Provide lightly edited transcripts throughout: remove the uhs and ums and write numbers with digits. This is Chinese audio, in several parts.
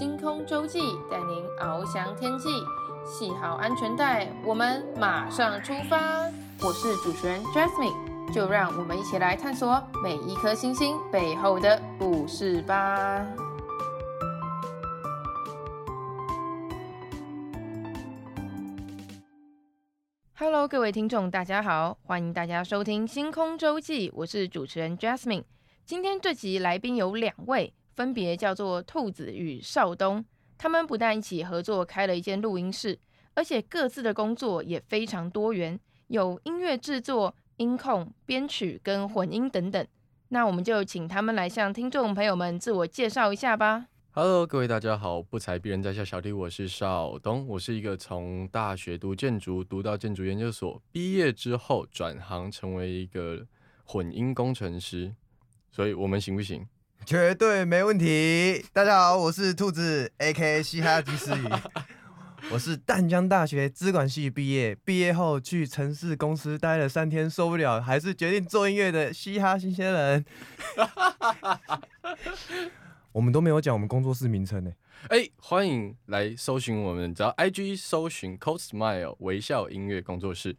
星空周记带您翱翔天际，系好安全带，我们马上出发。我是主持人 Jasmine， 就让我们一起来探索每一颗星星背后的故事吧。Hello， 各位听众，大家好，欢迎大家收听《星空周记》，我是主持人 Jasmine。今天这集来宾有两位，分别叫做兔子与少东。他们不但一起合作开了一间录音室，而且各自的工作也非常多元，有音乐制作、音控、编曲跟混音等等。那我们就请他们来向听众朋友们自我介绍一下吧。Hello， 各位大家好，不才鄙人在下小弟，我是少东，我是一个从大学读建筑读到建筑研究所，毕业之后转行成为一个混音工程师，所以我们行不行？绝对没问题。大家好，我是兔子 ，A.K.A. 嘻哈及时雨，我是淡江大学资管系毕业，毕业后去城市公司待了3天，受不了，还是决定做音乐的嘻哈新鲜人。我们都没有讲我们工作室名称呢。欢迎来搜寻我们，只要 IG 搜寻 CodeSmile 微笑音乐工作室，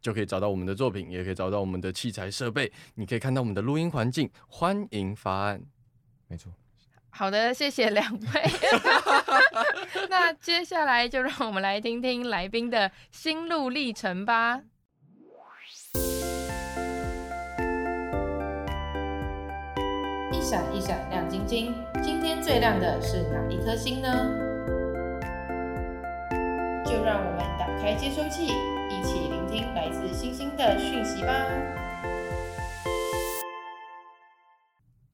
就可以找到我们的作品，也可以找到我们的器材设备，你可以看到我们的录音环境。欢迎发案，没错。好的，谢谢两位。那接下来就让我们来听听来宾的心路历程吧。一闪一闪亮晶晶，今天最亮的是哪一颗星呢？就让我们打开接收器，一起聆听来自星星的讯息吧。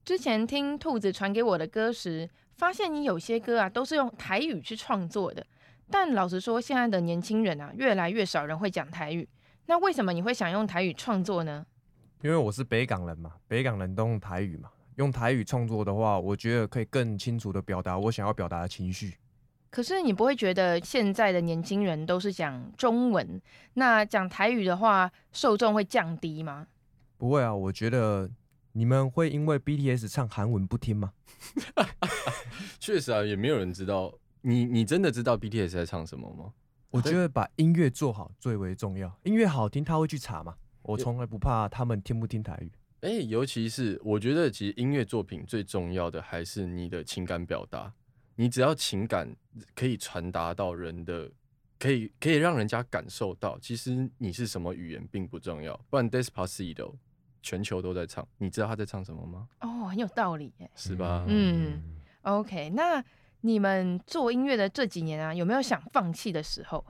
之前听兔子传给我的歌时，发现你有些歌啊都是用台语去创作的，但老实说，现在的年轻人啊，越来越少人会讲台语。那为什么你会想用台语创作呢？因为我是北港人嘛，北港人都用台语嘛。用台语创作的话，我觉得可以更清楚的表达我想要表达的情绪。可是你不会觉得现在的年轻人都是讲中文，那讲台语的话，受众会降低吗？不会啊，我觉得你们会因为 BTS 唱韩文不听吗？确实啊，也没有人知道。你真的知道 BTS 在唱什么吗？我觉得把音乐做好最为重要。音乐好听，他会去查嘛。我从来不怕他们听不听台语。尤其是我觉得，其实音乐作品最重要的还是你的情感表达。你只要情感可以传达到人的，可以让人家感受到，其实你是什么语言并不重要。不然 Despacito 全球都在唱，你知道他在唱什么吗？哦，很有道理耶，是吧？嗯 ，OK。那你们做音乐的这几年啊，有没有想放弃的时候？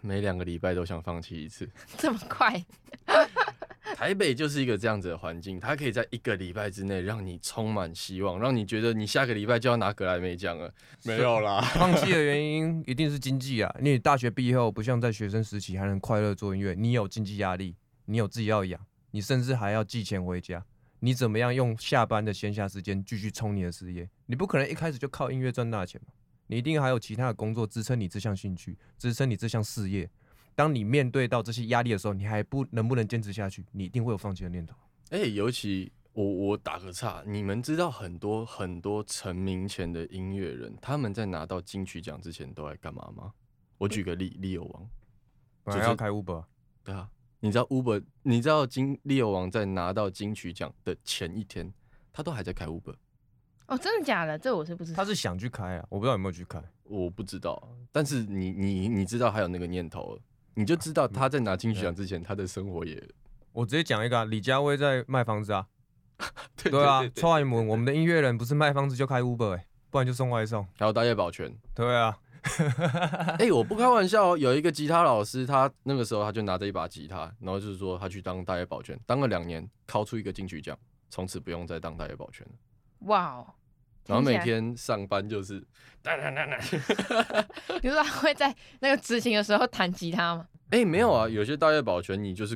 每2个礼拜都想放弃一次。这么快？台北就是一个这样子的环境，它可以在1个礼拜之内让你充满希望，让你觉得你下个礼拜就要拿格莱美奖了。没有啦，放弃的原因一定是经济啊。你大学毕业后不像在学生时期还能快乐做音乐，你有经济压力，你有自己要养，你甚至还要寄钱回家。你怎么样用下班的闲暇时间继续冲你的事业？你不可能一开始就靠音乐赚大钱嘛，你一定还有其他的工作支撑你这项兴趣，支撑你这项事业。当你面对到这些压力的时候，你还能不能坚持下去？你一定会有放弃的念头。尤其我打个岔，你们知道很多很多成名前的音乐人，他们在拿到金曲奖之前都在干嘛吗？我举个例，利友王本来要开 Uber，对啊，你知道 Uber， 你知道利友王在拿到金曲奖的前一天，他都还在开 Uber。哦，真的假的？这我是不知道。他是想去开啊，我不知道有没有去开，我不知道。但是你知道还有那个念头了。你就知道他在拿金曲奖之前，他的生活也……我直接讲一个，李佳薇在卖房子啊，对啊，超爱萌。我们的音乐人不是卖房子就开 Uber，不然就送外送，还有大夜保全。对啊，我不开玩笑，有一个吉他老师，他那个时候他就拿着一把吉他，然后就是说他去当大夜保全，当了2年，考出一个金曲奖，从此不用再当大夜保全了。哇哦！然后每天上班就是，你说他会在那个执行的时候弹吉他吗？没有啊，有些大夜保全你就是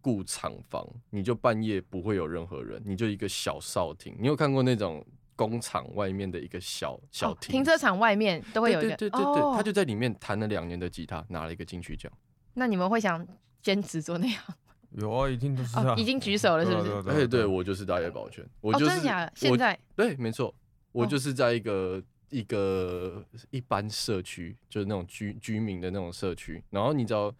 雇厂房，你就半夜不会有任何人，你就一个小哨亭。你有看过那种工厂外面的一个小亭？停车场外面都会有一个，对，他就在里面弹了2年的吉他，拿了一个金曲奖。那你们会想坚持做那样？有啊，一定都是啊，已经举手了，是不是？对，我就是大夜保全，我就是现在对，没错。我就是在一个一个一般社区，就是那种 居民的那种社区，然后你知道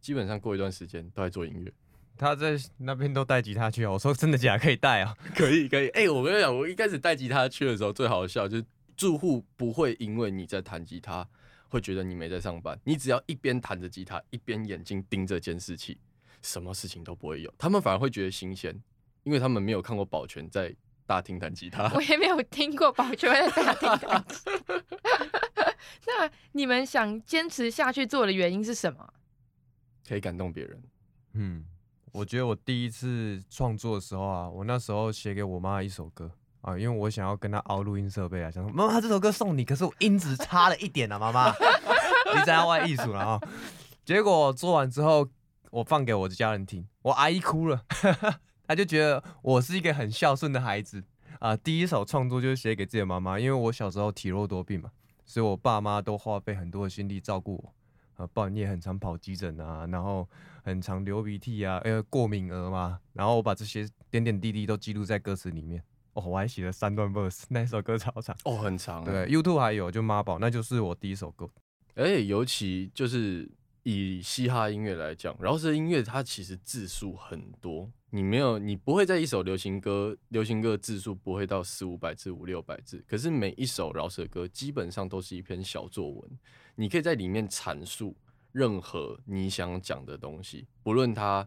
基本上过一段时间都在做音乐。他在那边都带吉他去啊！我说真的假的？可以带啊？可以可以。哎、欸，我跟你讲，我一开始带吉他去的时候最好笑，就是住户不会因为你在弹吉他会觉得你没在上班，你只要一边弹着吉他一边眼睛盯着监视器，什么事情都不会有，他们反而会觉得新鲜，因为他们没有看过保全在大厅弹吉他。我也没有听过保全在大厅弹吉他。那你们想坚持下去做的原因是什么？可以感动别人。嗯。我觉得我第一次创作的时候啊，我那时候写给我妈一首歌啊，因为我想要跟她凹录音设备啊，想说妈妈这首歌送你，可是我音质差了一点啊，妈妈，你在外艺术了啊。结果做完之后，我放给我的家人听，我阿姨哭了，她就觉得我是一个很孝顺的孩子啊。第一首创作就是写给自己的妈妈，因为我小时候体弱多病嘛，所以我爸妈都花费很多的心力照顾我。半夜很常跑急诊啊，然后很常流鼻涕啊，过敏儿嘛，然后我把这些点点滴滴都记录在歌词里面。哦，我还写了3段 verse， 那首歌超长。哦，很长。对 ，YouTube 还有就妈宝，那就是我第一首歌。而且尤其就是以嘻哈音乐来讲，饶舌音乐它其实字数很多，你不会在一首流行歌字数不会到400-500字、500-600字，可是每一首饶舌歌基本上都是一篇小作文，你可以在里面阐述任何你想讲的东西，不论它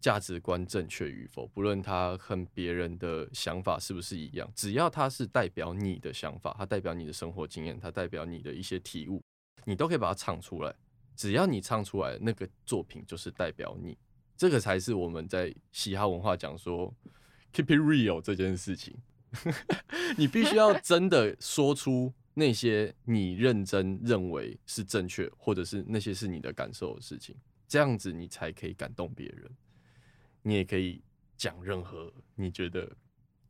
价值观正确与否，不论它和别人的想法是不是一样，只要它是代表你的想法，它代表你的生活经验，它代表你的一些体悟，你都可以把它唱出来。只要你唱出来，那个作品就是代表你。这个才是我们在嘻哈文化讲说 keep it real 这件事情。你必须要真的说出那些你认真认为是正确，或者是那些是你的感受的事情，这样子你才可以感动别人。你也可以讲任何你觉得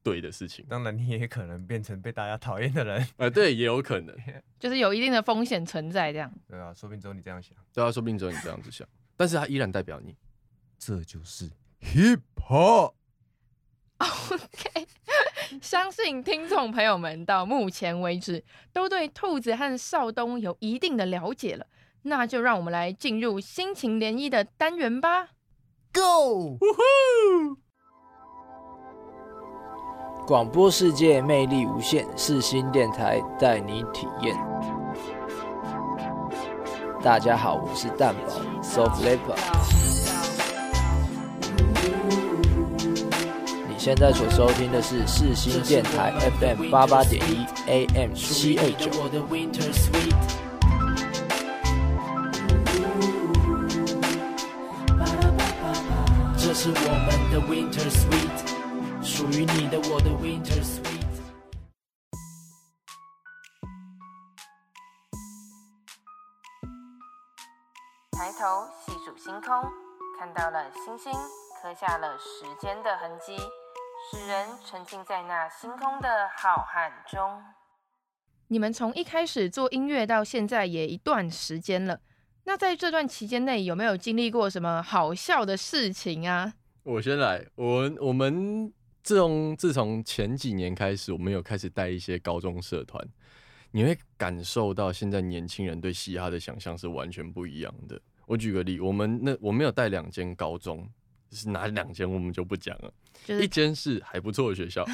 对的事情，当然你也可能变成被大家讨厌的人。对，也有可能，就是有一定的风险存在这样。对啊，说不定只有你这样想。对啊，说不定只有你这样子想，但是它依然代表你。这就是 hip hop。OK， 相信听众朋友们到目前为止都对兔子和少东有一定的了解了，那就让我们来进入心情涟漪的单元吧。Go！ 广播世界魅力无限，世新电台带你体验。大家好，我是蛋宝 Soft Leopard。现在所收听的是世新电台 FM 88.1 AM729。这是我们的 Winter Sweet， 属于你的我的 Winter Sweet。抬头细数星空，看到了星星，刻下了时间的痕迹。使人沉浸在那星空的浩瀚中。你们从一开始做音乐到现在也一段时间了，那在这段期间内有没有经历过什么好笑的事情啊？我先来，我们自从前几年开始，我们有开始带一些高中社团，你会感受到现在年轻人对嘻哈的想象是完全不一样的。我举个例，我们有带2间高中。是哪2间我们就不讲了，就是一间是还不错的学校，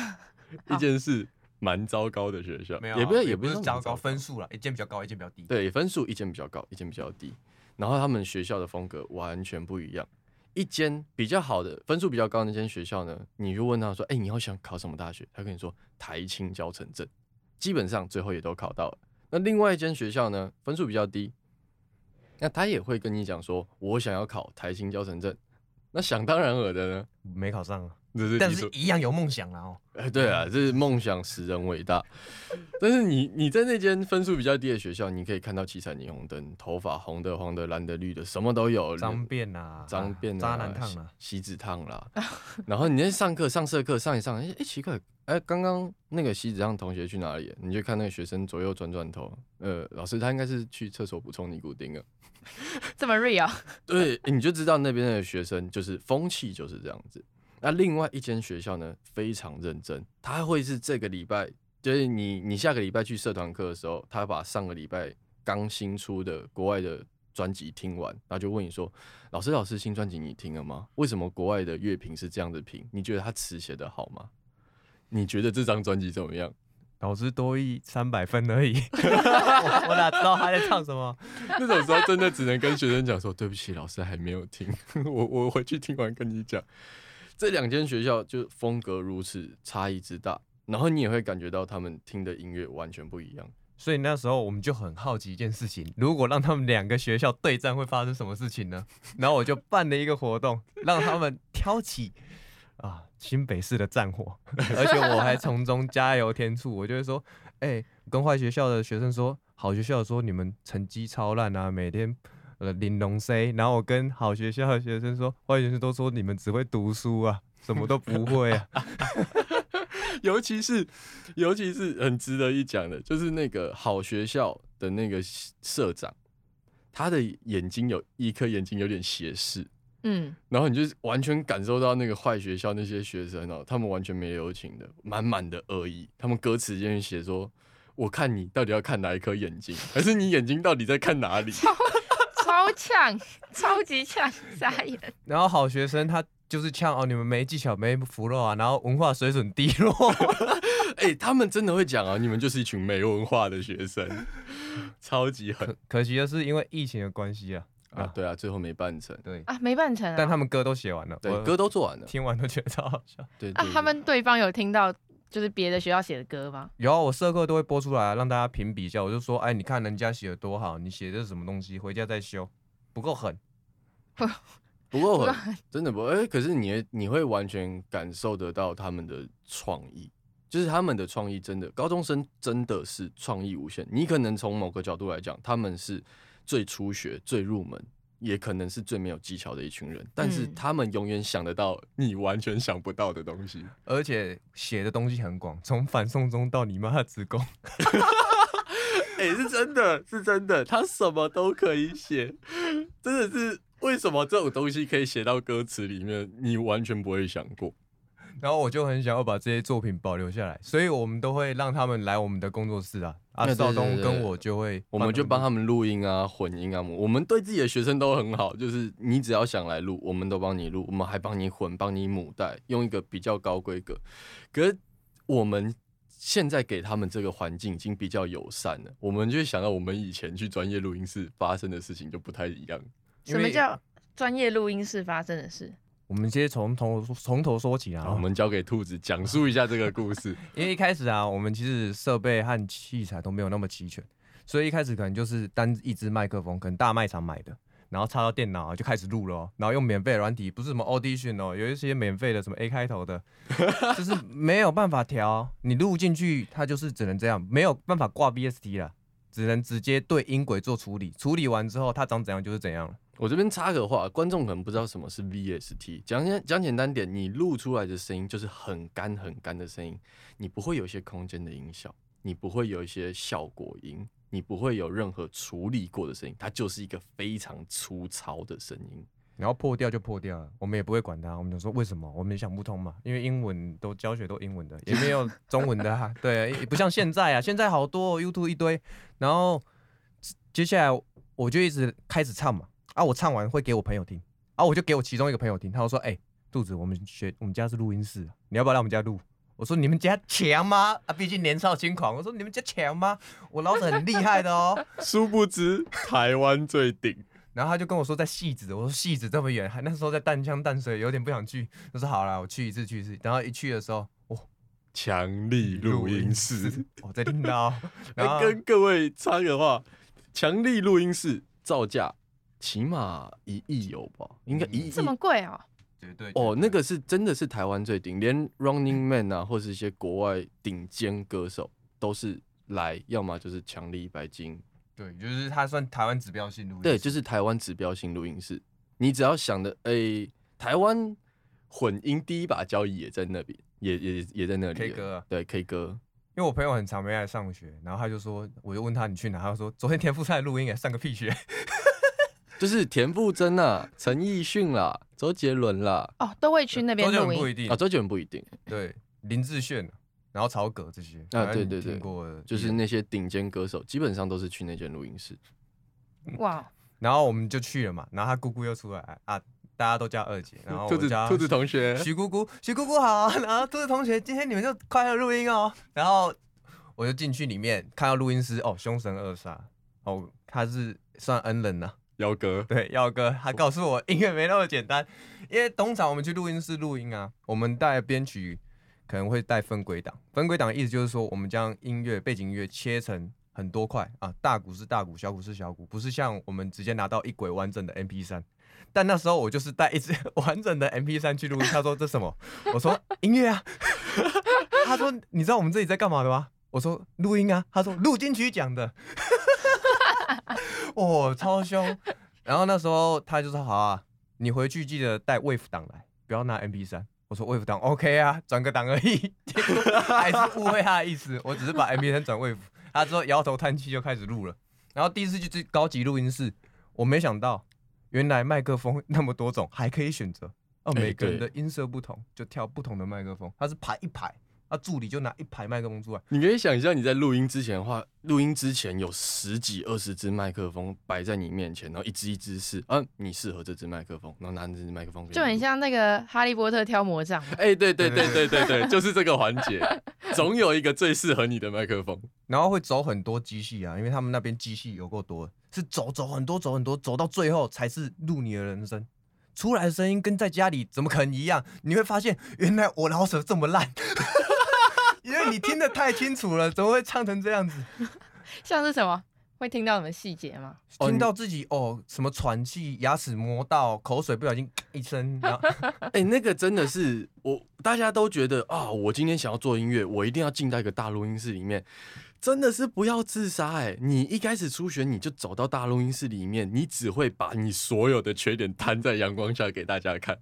一间是蛮糟糕的学校，也不是糟糕，分数啦，一间比较高，一间比较低。对，分数一间比较高，一间比较低。然后他们学校的风格完全不一样。一间比较好的分数比较高的那间学校呢，你就问他说：“哎、欸，你要想考什么大学？”他跟你说台清交成政，基本上最后也都考到了。那另外一间学校呢，分数比较低，那他也会跟你讲说：“我想要考台清交成政。”那想当然尔的呢，没考上啊，但是一样有梦想啦哦。对啊，这是梦想使人伟大。但是你在那间分数比较低的学校，你可以看到七彩霓虹灯，头发红的、黄的、蓝的、绿的，什么都有。脏辫啊，渣男烫啦，锡纸烫啦。然后你在上社课上一上，哎、欸、奇怪，哎刚刚那个锡纸烫同学去哪里？你就看那个学生左右转头，老师他应该是去厕所补充尼古丁了。这么 real， 对，你就知道那边的学生就是风气就是这样子。那另外一间学校呢，非常认真，他会是这个礼拜就是你下个礼拜去社团课的时候，他把上个礼拜刚新出的国外的专辑听完，然后就问你说，老师新专辑你听了吗？为什么国外的乐评是这样的评？你觉得他词写得好吗？你觉得这张专辑怎么样？老师多益300分而已我哪知道他在唱什么那种时候真的只能跟学生讲说对不起老师还没有听我回去听完跟你讲。这两间学校就风格如此差异之大，然后你也会感觉到他们听的音乐完全不一样。所以那时候我们就很好奇一件事情，如果让他们两个学校对战会发生什么事情呢？然后我就办了一个活动让他们挑起新北市的战火而且我还从中加油添醋，我就会说跟坏学校的学生说，好学校说你们成绩超烂啊，每天玲珑 C， 然后我跟好学校的学生说，坏学生都说你们只会读书啊，什么都不会啊尤其是很值得一讲的，就是那个好学校的那个社长，他的眼睛有一颗眼睛有点斜视，然后你就完全感受到那个坏学校那些学生他们完全没留情的，满满的恶意。他们歌词间写说，我看你到底要看哪一颗眼睛，还是你眼睛到底在看哪里？超呛，超级呛，傻眼。然后好学生他就是呛你们没技巧没腐肉啊，然后文化水准低落他们真的会讲你们就是一群没文化的学生，超级狠。可惜的是因为疫情的关系对啊，最后没办成。对啊，没办成，但他们歌都写完了，对，歌都做完了，听完都觉得超好笑。对，他们对方有听到就是别的学校写的歌吗？有啊，我社课都会播出来让大家评比一下。我就说，你看人家写的多好，你写的是什么东西？回家再修，不够狠。不够狠，真的不够。可是你会完全感受得到他们的创意，就是他们的创意真的，高中生真的是创意无限。你可能从某个角度来讲，他们是最初学、最入门，也可能是最没有技巧的一群人，但是他们永远想得到你完全想不到的东西，而且写的东西很广，从反送中到你妈的子宫。是真的，是真的，他什么都可以写，真的是。为什么这种东西可以写到歌词里面？你完全不会想过。然后我就很想要把这些作品保留下来，所以我们都会让他们来我们的工作室啊。少东跟我就会，我们就帮他们录音啊、混音啊。我们对自己的学生都很好，就是你只要想来录，我们都帮你录，我们还帮你混、帮你母带，用一个比较高规格。可是我们现在给他们这个环境已经比较友善了，我们就想到我们以前去专业录音室发生的事情就不太一样。什么叫专业录音室发生的事？我们先从头说起啊。我们交给兔子讲述一下这个故事。因为一开始我们其实设备和器材都没有那么齐全，所以一开始可能就是单一支麦克风，可能大卖场买的，然后插到电脑就开始录了然后用免费的软体，不是什么 Audition 有一些免费的什么 A 开头的，就是没有办法调，你录进去它就是只能这样，没有办法挂 BST 了，只能直接对音轨做处理，处理完之后它长怎样就是怎样了。我这边插个话，观众可能不知道什么是 VST。讲简单点，你录出来的声音就是很干很干的声音，你不会有一些空间的音效，你不会有一些效果音，你不会有任何处理过的声音，它就是一个非常粗糙的声音。然后破掉就破掉了，我们也不会管它。我们就说为什么？我们也想不通嘛，因为英文都教学都英文的，也没有中文的啊。对，不像现在啊，现在好多 YouTube 一堆。然后接下来我就一直开始唱嘛。我唱完会给我朋友听，我就给我其中一个朋友听，他就说：“肚子，我们家是录音室，你要不要来我们家录？”我说：“你们家强吗？毕竟年少轻狂。”我说：“你们家强吗？我老子很厉害的哦。”殊不知台湾最顶。然后他就跟我说在戏子，我说戏子这么远，那时候在淡江淡水，有点不想去。我说好啦，我去一次去一次。然后一去的时候，强力录音室，我在听到。然后跟各位插个话，强力录音室造价起码1亿有吧？应该1亿这么贵啊？绝对那个是真的是台湾最顶，连 Running Man 啊，或是一些国外顶尖歌手都是来，要么就是强力白金。对，就是它算台湾指标性录音室。对，就是台湾指标性录音室。你只要想的，台湾混音第一把交椅也在那边，也在那里。K 歌对 K 歌。因为我朋友很常没来上学，然后他就说，我就问他你去哪，他就说昨天田馥甄录音上个屁学。就是田馥甄啦、陈奕迅啦、周杰伦啦，都会去那边录音。周杰伦不一定，对，林志炫，然后曹格这些啊，对对对，就是那些顶尖歌手基本上都是去那间录音室。哇！然后我们就去了嘛，然后他姑姑又出来啊，大家都叫二姐，然后我叫兔子同学，徐姑姑，徐姑姑好，然后兔子同学，今天你们就快乐录音哦。然后我就进去里面看到录音师，哦，凶神恶煞，哦，他是算恩人呐、啊。耀哥，对，耀哥，他告诉我音乐没那么简单，因为通常我们去录音室录音啊，我们带编曲可能会带分轨档，分轨档的意思就是说，我们将音乐背景音乐切成很多块啊，大鼓是大鼓，小鼓是小鼓，不是像我们直接拿到一轨完整的 MP3。但那时候我就是带一支完整的 MP3 去录音，他说这什么？我说音乐啊，他说你知道我们这里在干嘛的吗？我说录音啊，他说录金曲奖的。哦，超凶！然后那时候他就说：“好啊，你回去记得带 WAV 档来，不要拿 MP3。”我说 ：“WAV 档 OK 啊，转个档而已。”结果还是误会他的意思，我只是把 MP3 转 WAV。他之后摇头叹气就开始录了。然后第一次去高级录音室，我没想到原来麦克风那么多种，还可以选择。哦，每个人的音色不同，就挑不同的麦克风。他是排一排。啊，助理就拿一排麦克风出来。你可以想象你在录音之前的话，录音之前有10几20支麦克风摆在你面前，然后一支一支试啊，你适合这支麦克风，然后拿这支麦克风。就很像那个哈利波特挑魔杖。哎、欸，对对对对对对，就是这个环节，总有一个最适合你的麦克风。然后会走很多机器啊，因为他们那边机器有够多，是走很多，走到最后才是录你的人生。出来的声音跟在家里怎么可能一样？你会发现原来我老舍这么烂。因为你听得太清楚了，怎么会唱成这样子？像是什么？会听到什么细节吗？听到自己哦，什么喘气、牙齿磨到、口水不小心一声。哎、欸，那个真的是我，大家都觉得啊、哦，我今天想要做音乐，我一定要进到一个大录音室里面。真的是不要自杀哎、欸！你一开始初选你就走到大录音室里面，你只会把你所有的缺点摊在阳光下给大家看。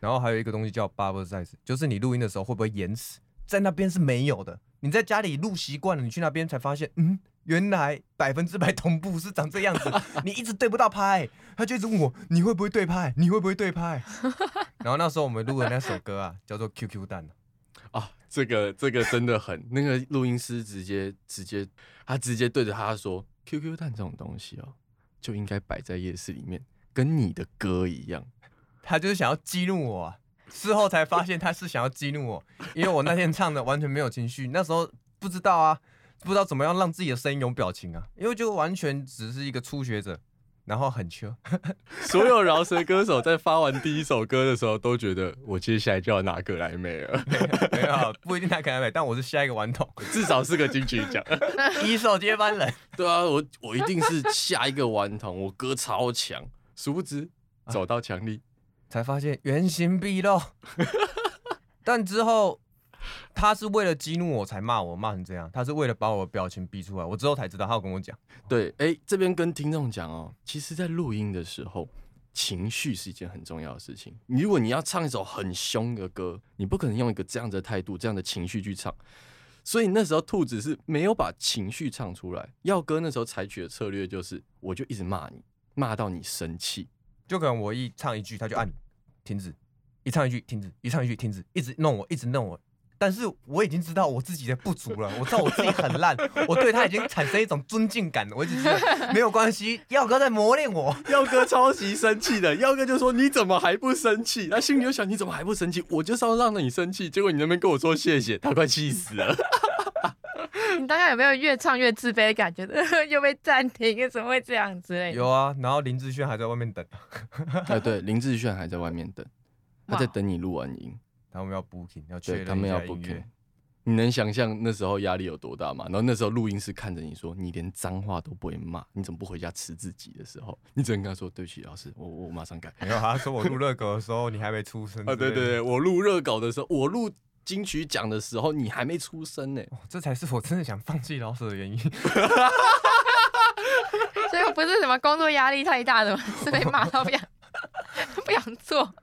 然后还有一个东西叫 bubble size， 就是你录音的时候会不会延迟？在那边是没有的，你在家里录习惯了，你去那边才发现，嗯，原来100%同步是长这样子，你一直对不到拍、欸，他就一直问我你会不会对拍，你会不会对拍？然后那时候我们录的那首歌啊，叫做 QQ 蛋啊，这个真的很，那个录音师直接他直接对着他说 ，QQ 蛋这种东西哦，就应该摆在夜市里面，跟你的歌一样，他就是想要激怒我、啊。事后才发现他是想要激怒我，因为我那天唱的完全没有情绪，那时候不知道啊，不知道怎么样让自己的声音有表情啊，因为就完全只是一个初学者，然后很chill。所有饶舌歌手在发完第一首歌的时候都觉得我接下来就要拿格莱美了，没有，不一定拿格莱美，但我是下一个顽童，至少是个金曲奖，一手接班人。对啊，我一定是下一个顽童，我歌超强，殊不知走到墙里。啊才发现原形毕露，但之后他是为了激怒我才骂我，骂成这样，他是为了把我的表情逼出来。我之后才知道，他有跟我讲。对，哎、欸，这边跟听众讲哦，其实，在录音的时候，情绪是一件很重要的事情。如果你要唱一首很凶的歌，你不可能用一个这样的态度、这样的情绪去唱。所以那时候兔子是没有把情绪唱出来。耀哥那时候采取的策略就是，我就一直骂你，骂到你生气。就可能我一唱一句，他就按。停止，一唱一句停止，一唱一句停止，一直弄我，一直弄我。但是我已经知道我自己的不足了，我知道我自己很烂，我对他已经产生一种尊敬感了。我一直觉得没有关系，耀哥在磨练我。耀哥超级生气的，耀哥就说你怎么还不生气？他心里就想你怎么还不生气？我就是要让你生气，结果你那边跟我说谢谢，他快气死了。你当下有没有越唱越自卑的感觉？又被暂停，怎么会这样之类的？有啊，然后林志炫还在外面等。哎，对，林志炫还在外面等，他在等你录完音。他们要 booking， 要确认一下音乐。对，他们要 booking。你能想象那时候压力有多大吗？然后那时候录音师看着你说，你连脏话都不会骂，你怎么不回家吃自己的时候，你只能跟他说对不起，老师，我马上改。没有，他说我录热狗的时候你还没出生。啊，对对对，我录热狗的时候，我录。金曲奖的时候，你还没出生呢、欸哦，这才是我真的想放弃老舍的原因。所以不是什么工作压力太大的嘛，是被骂到不想做，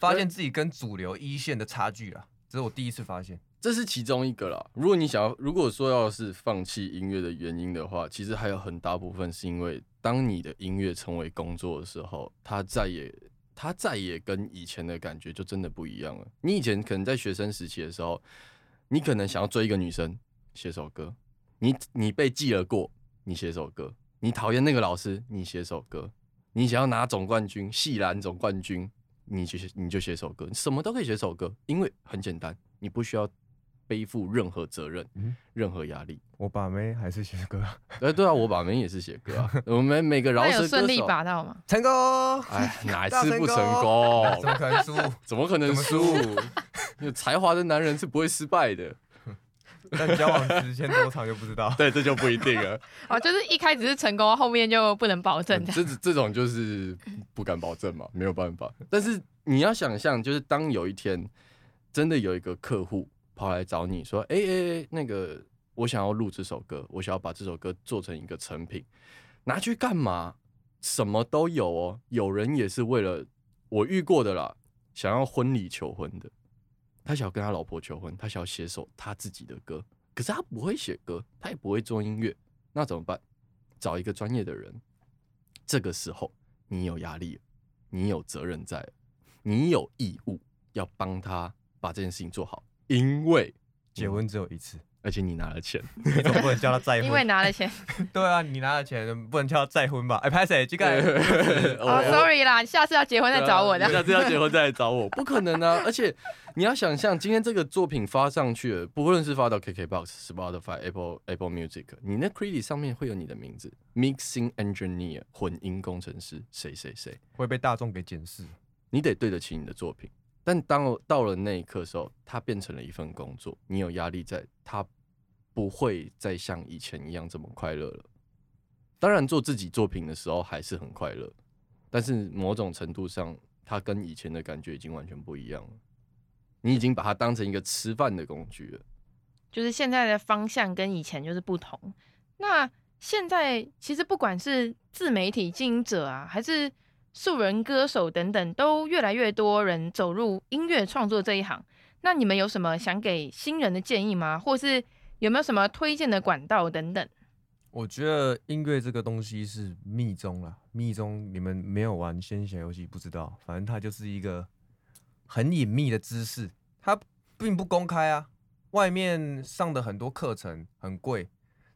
发现自己跟主流一线的差距啦，这是我第一次发现，这是其中一个啦。如果说要是放弃音乐的原因的话，其实还有很大部分是因为，当你的音乐成为工作的时候，它再也跟以前的感觉就真的不一样了。你以前可能在学生时期的时候，你可能想要追一个女生，写首歌；你被记了过，你写首歌；你讨厌那个老师，你写首歌；你想要拿总冠军，系篮总冠军，你就写首歌。什么都可以写首歌，因为很简单，你不需要背负任何责任、任何压力。我把妹还是写歌啊？对啊，我把妹也是写歌啊。我们每个饶舌歌手有顺利把到吗？成功！哎，哪一次不成功？怎么可能输？怎么可能输？有才华的男人是不会失败的。但交往时间多长就不知道。对，这就不一定了。哦，就是一开始是成功，后面就不能保证的。这种就是不敢保证嘛，没有办法。但是你要想象，就是当有一天真的有一个客户跑来找你说：“哎，那个我想要录这首歌，我想要把这首歌做成一个成品，拿去干嘛？什么都有哦。有人也是为了我遇过的啦，想要婚礼求婚的，他想要跟他老婆求婚，他想要写首他自己的歌，可是他不会写歌，他也不会做音乐，那怎么办？找一个专业的人。这个时候你有压力了，你有责任在了，你有义务要帮他把这件事情做好。”因为结婚只有一次，而且你拿了钱，你总不能叫他再婚。因为拿了钱，对啊，你拿了钱，不能叫他再婚吧？哎，拍谁？这个，哦 ，sorry 啦，下次要结婚再找我的。下次要结婚再来找我，不可能啊！而且你要想象，今天这个作品发上去了，不论是发到 KKBOX、Spotify、Apple Music， 你那 credit 上面会有你的名字 ，Mixing Engineer 混音工程师，谁谁谁会被大众给检视。你得对得起你的作品。但当到了那一刻的时候，它变成了一份工作，你有压力在，它不会再像以前一样这么快乐了。当然，做自己作品的时候还是很快乐，但是某种程度上，它跟以前的感觉已经完全不一样了。你已经把它当成一个吃饭的工具了，就是现在的方向跟以前就是不同。那现在其实不管是自媒体经营者啊，还是素人歌手等等，都越来越多人走入音乐创作这一行。那你们有什么想给新人的建议吗？或是有没有什么推荐的管道等等？我觉得音乐这个东西是密宗啦，密宗你们没有玩仙侠游戏不知道，反正它就是一个很隐秘的知识，它并不公开啊。外面上的很多课程很贵，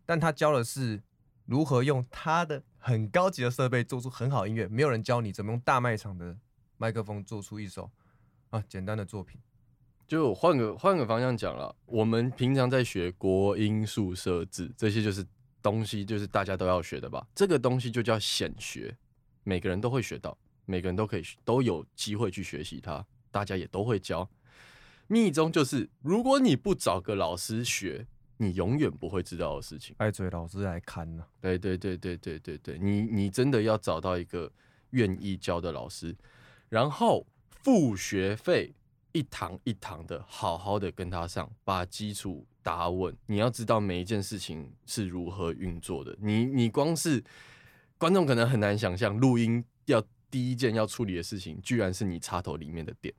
但它教的是如何用它的很高级的设备做出很好音乐，没有人教你怎么用大卖场的麦克风做出一首啊简单的作品。就换个方向讲啦，我们平常在学国音数设置，这些就是东西，就是大家都要学的吧。这个东西就叫显学，每个人都会学到，每个人都有机会去学习它，大家也都会教。密宗就是，如果你不找个老师学，你永远不会知道的事情，爱嘴老师来看呢、啊。对，你真的要找到一个愿意教的老师，然后付学费一堂一堂的好好的跟他上，把基础打稳。你要知道每一件事情是如何运作的。你光是观众可能很难想象，录音要第一件要处理的事情，居然是你插头里面的电。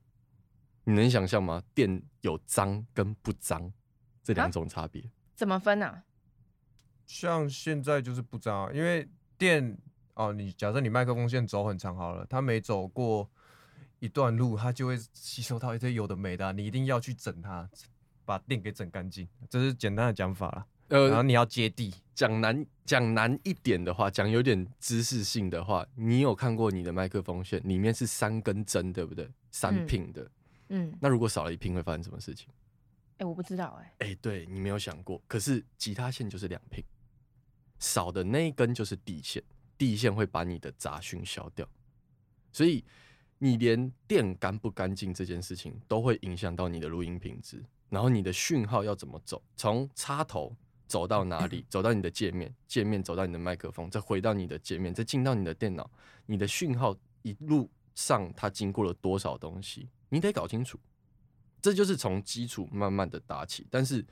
你能想象吗？电有脏跟不脏。这两种差别、啊、怎么分啊？像现在就是不脏、啊，因为电哦，你假设你麦克风线走很长好了，它每走过一段路，它就会吸收到一堆有的没的、啊，你一定要去整它，把电给整干净，这是简单的讲法啦。然后你要接地，讲难一点的话，讲有点知识性的话，你有看过你的麦克风线里面是3根针，对不对？3pin的，嗯，那如果少了1pin会发生什么事情？哎、欸，我不知道哎。对你没有想过，可是吉他线就是2pin，少的那一根就是地线，地线会把你的杂讯消掉，所以你连电干不干净这件事情都会影响到你的录音品质，然后你的讯号要怎么走，从插头走到哪里，走到你的界面，界面走到你的麦克风，再回到你的界面，再进到你的电脑，你的讯号一路上它经过了多少东西，你得搞清楚。这就是从基础慢慢的打起，但是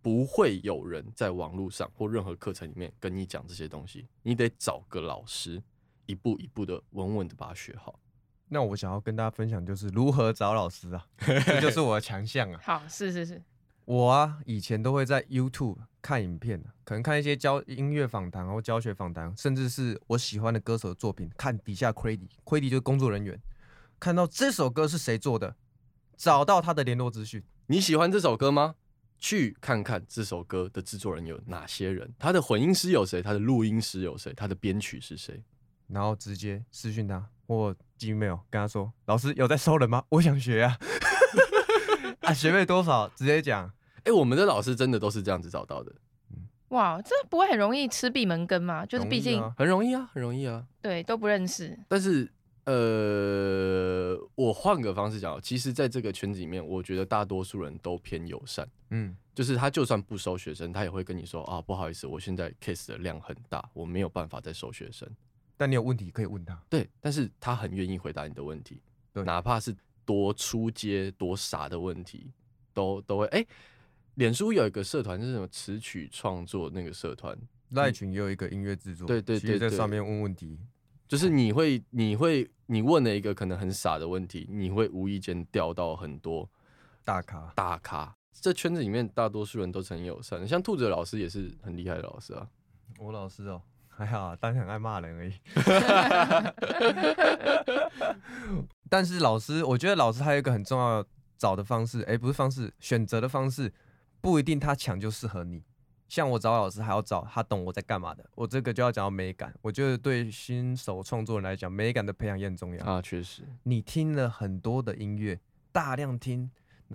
不会有人在网络上或任何课程里面跟你讲这些东西，你得找个老师，一步一步的稳稳的把它学好。那我想要跟大家分享就是如何找老师啊，这就是我的强项啊。好，是。我啊，以前都会在 YouTube 看影片，可能看一些音乐访谈或教学访谈，甚至是我喜欢的歌手的作品，看底下 Credit 就是工作人员，看到这首歌是谁做的。找到他的联络资讯。你喜欢这首歌吗？去看看这首歌的制作人有哪些人，他的混音师有谁，他的录音师有谁，他的编曲是谁，然后直接私讯他或 Gmail 跟他说，老师有在收人吗？我想学啊，啊学费多少？直接讲。哎、欸，我们的老师真的都是这样子找到的。哇，这不会很容易吃闭门羹吗？就是毕竟、啊、很容易啊，很容易啊。对，都不认识。但是我换个方式讲，其实在这个圈子里面，我觉得大多数人都偏友善，嗯，就是他就算不收学生，他也会跟你说啊，不好意思，我现在 case 的量很大，我没有办法再收学生。但你有问题可以问他，对，但是他很愿意回答你的问题，对，哪怕是多出街多傻的问题，都会。哎、欸，脸书有一个社团是什么词曲创作那个社团，赖群也有一个音乐制作，对对 对， 對， 對，在上面问问题。就是你问了一个可能很傻的问题，你会无意间钓到很多大咖。这圈子里面大多数人都是很友善，像兔子的老师也是很厉害的老师啊。我老师哦，还好啊，但是很爱骂人而已。但是老师，我觉得老师还有一个很重要的找的方式，哎，不是方式，选择的方式不一定他强就适合你。像我找老师还要找他懂我在干嘛的，我这个就要讲到美感。我觉得对新手创作人来讲，美感的培养也很重要啊。确实，你听了很多的音乐，大量听，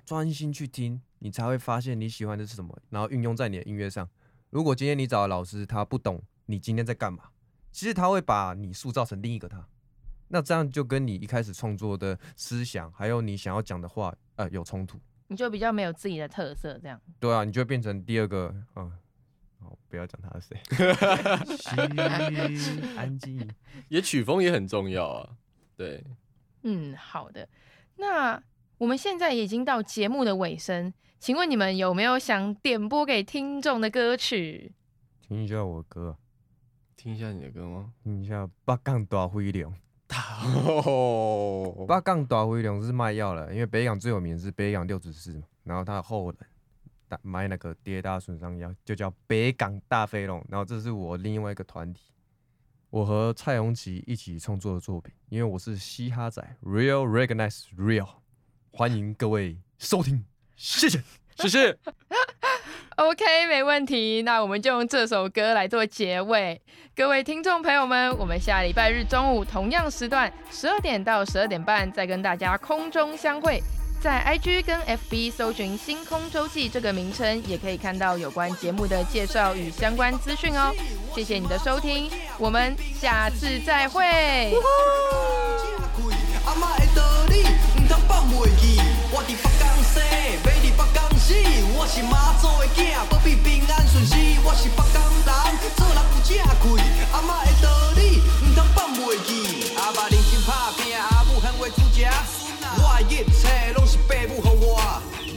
专心去听，你才会发现你喜欢的是什么，然后运用在你的音乐上。如果今天你找的老师他不懂你今天在干嘛，其实他会把你塑造成另一个他，那这样就跟你一开始创作的思想还有你想要讲的话有冲突，你就比较没有自己的特色，这样。对啊，你就会变成第二个不要讲他是谁，安静。也曲风也很重要啊，对。嗯，好的。那我们现在已经到节目的尾声，请问你们有没有想点播给听众的歌曲？听一下我的歌，听一下你的歌吗？听一下北港大灰龙。北港大灰龙是卖药了，因为北港最有名是北港614，然后它的后人。买那个跌打损伤药，就叫北港大飞龙。然后这是我另外一个团体，我和蔡宏奇一起创作的作品。因为我是嘻哈仔 ，Real Recognize Real， 欢迎各位收听，谢谢，谢谢。OK， 没问题。那我们就用这首歌来做结尾。各位听众朋友们，我们下礼拜日中午同样时段，12点到12点半，再跟大家空中相会。在 IG 跟 FB 搜寻星空周记这个名称，也可以看到有关节目的介绍与相关资讯哦。谢谢你的收听，我们下次再会。我的一切拢是爸母给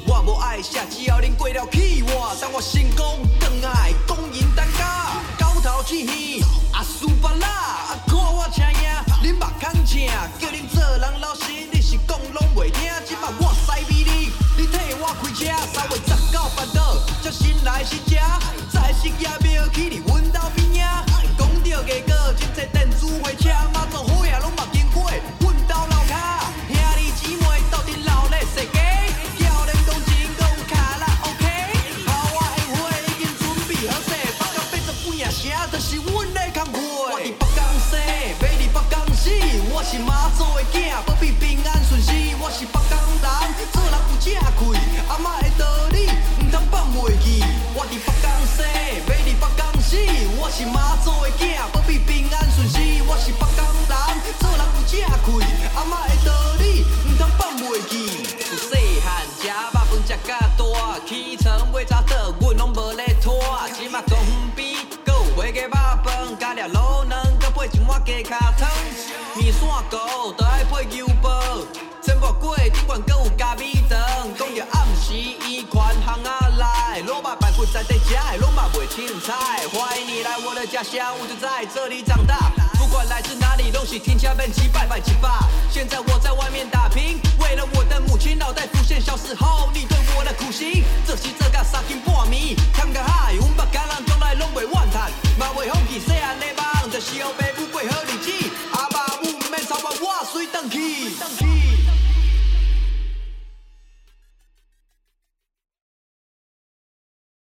我无爱吃，只要恁过了去我，等我成功回来，光阴等家，狗头去耳，阿苏巴拉，看我车影，恁目空青，叫恁做人老实，你是讲拢袂听，即摆我使比你，你替我开车，3月19办到，才新来新吃，菜色也袂起哩，阮家边啊，讲到结果，真侪电子货车，马祖火也拢目经过，阮家楼骹。我是妈祖的囝，要比平安顺时。我是北港人，做人有正气，阿嬷的道理唔通放袂记。我伫北港生，要伫北港死。我是妈祖的囝，要比平安顺时。我是北港人，做人有正气，阿嬷的道理唔通放袂记。有细汉食肉饭食甲大，起床买早倒，阮拢无咧拖。即马公园边，搁有卖鸡肉饭，加了卤卵，搁配一碗鸡脚汤。面线糊就爱配油包，煎薄粿顶悬阁有加米肠。讲着暗时伊款巷仔内，卤肉排骨在地食的拢嘛袂凊彩。欢迎你来我的家乡，我就在这里长大。不管来自哪里，都是天下面700。现在我在外面打拼，为了我的母亲，脑袋浮现小时候你对我的苦心。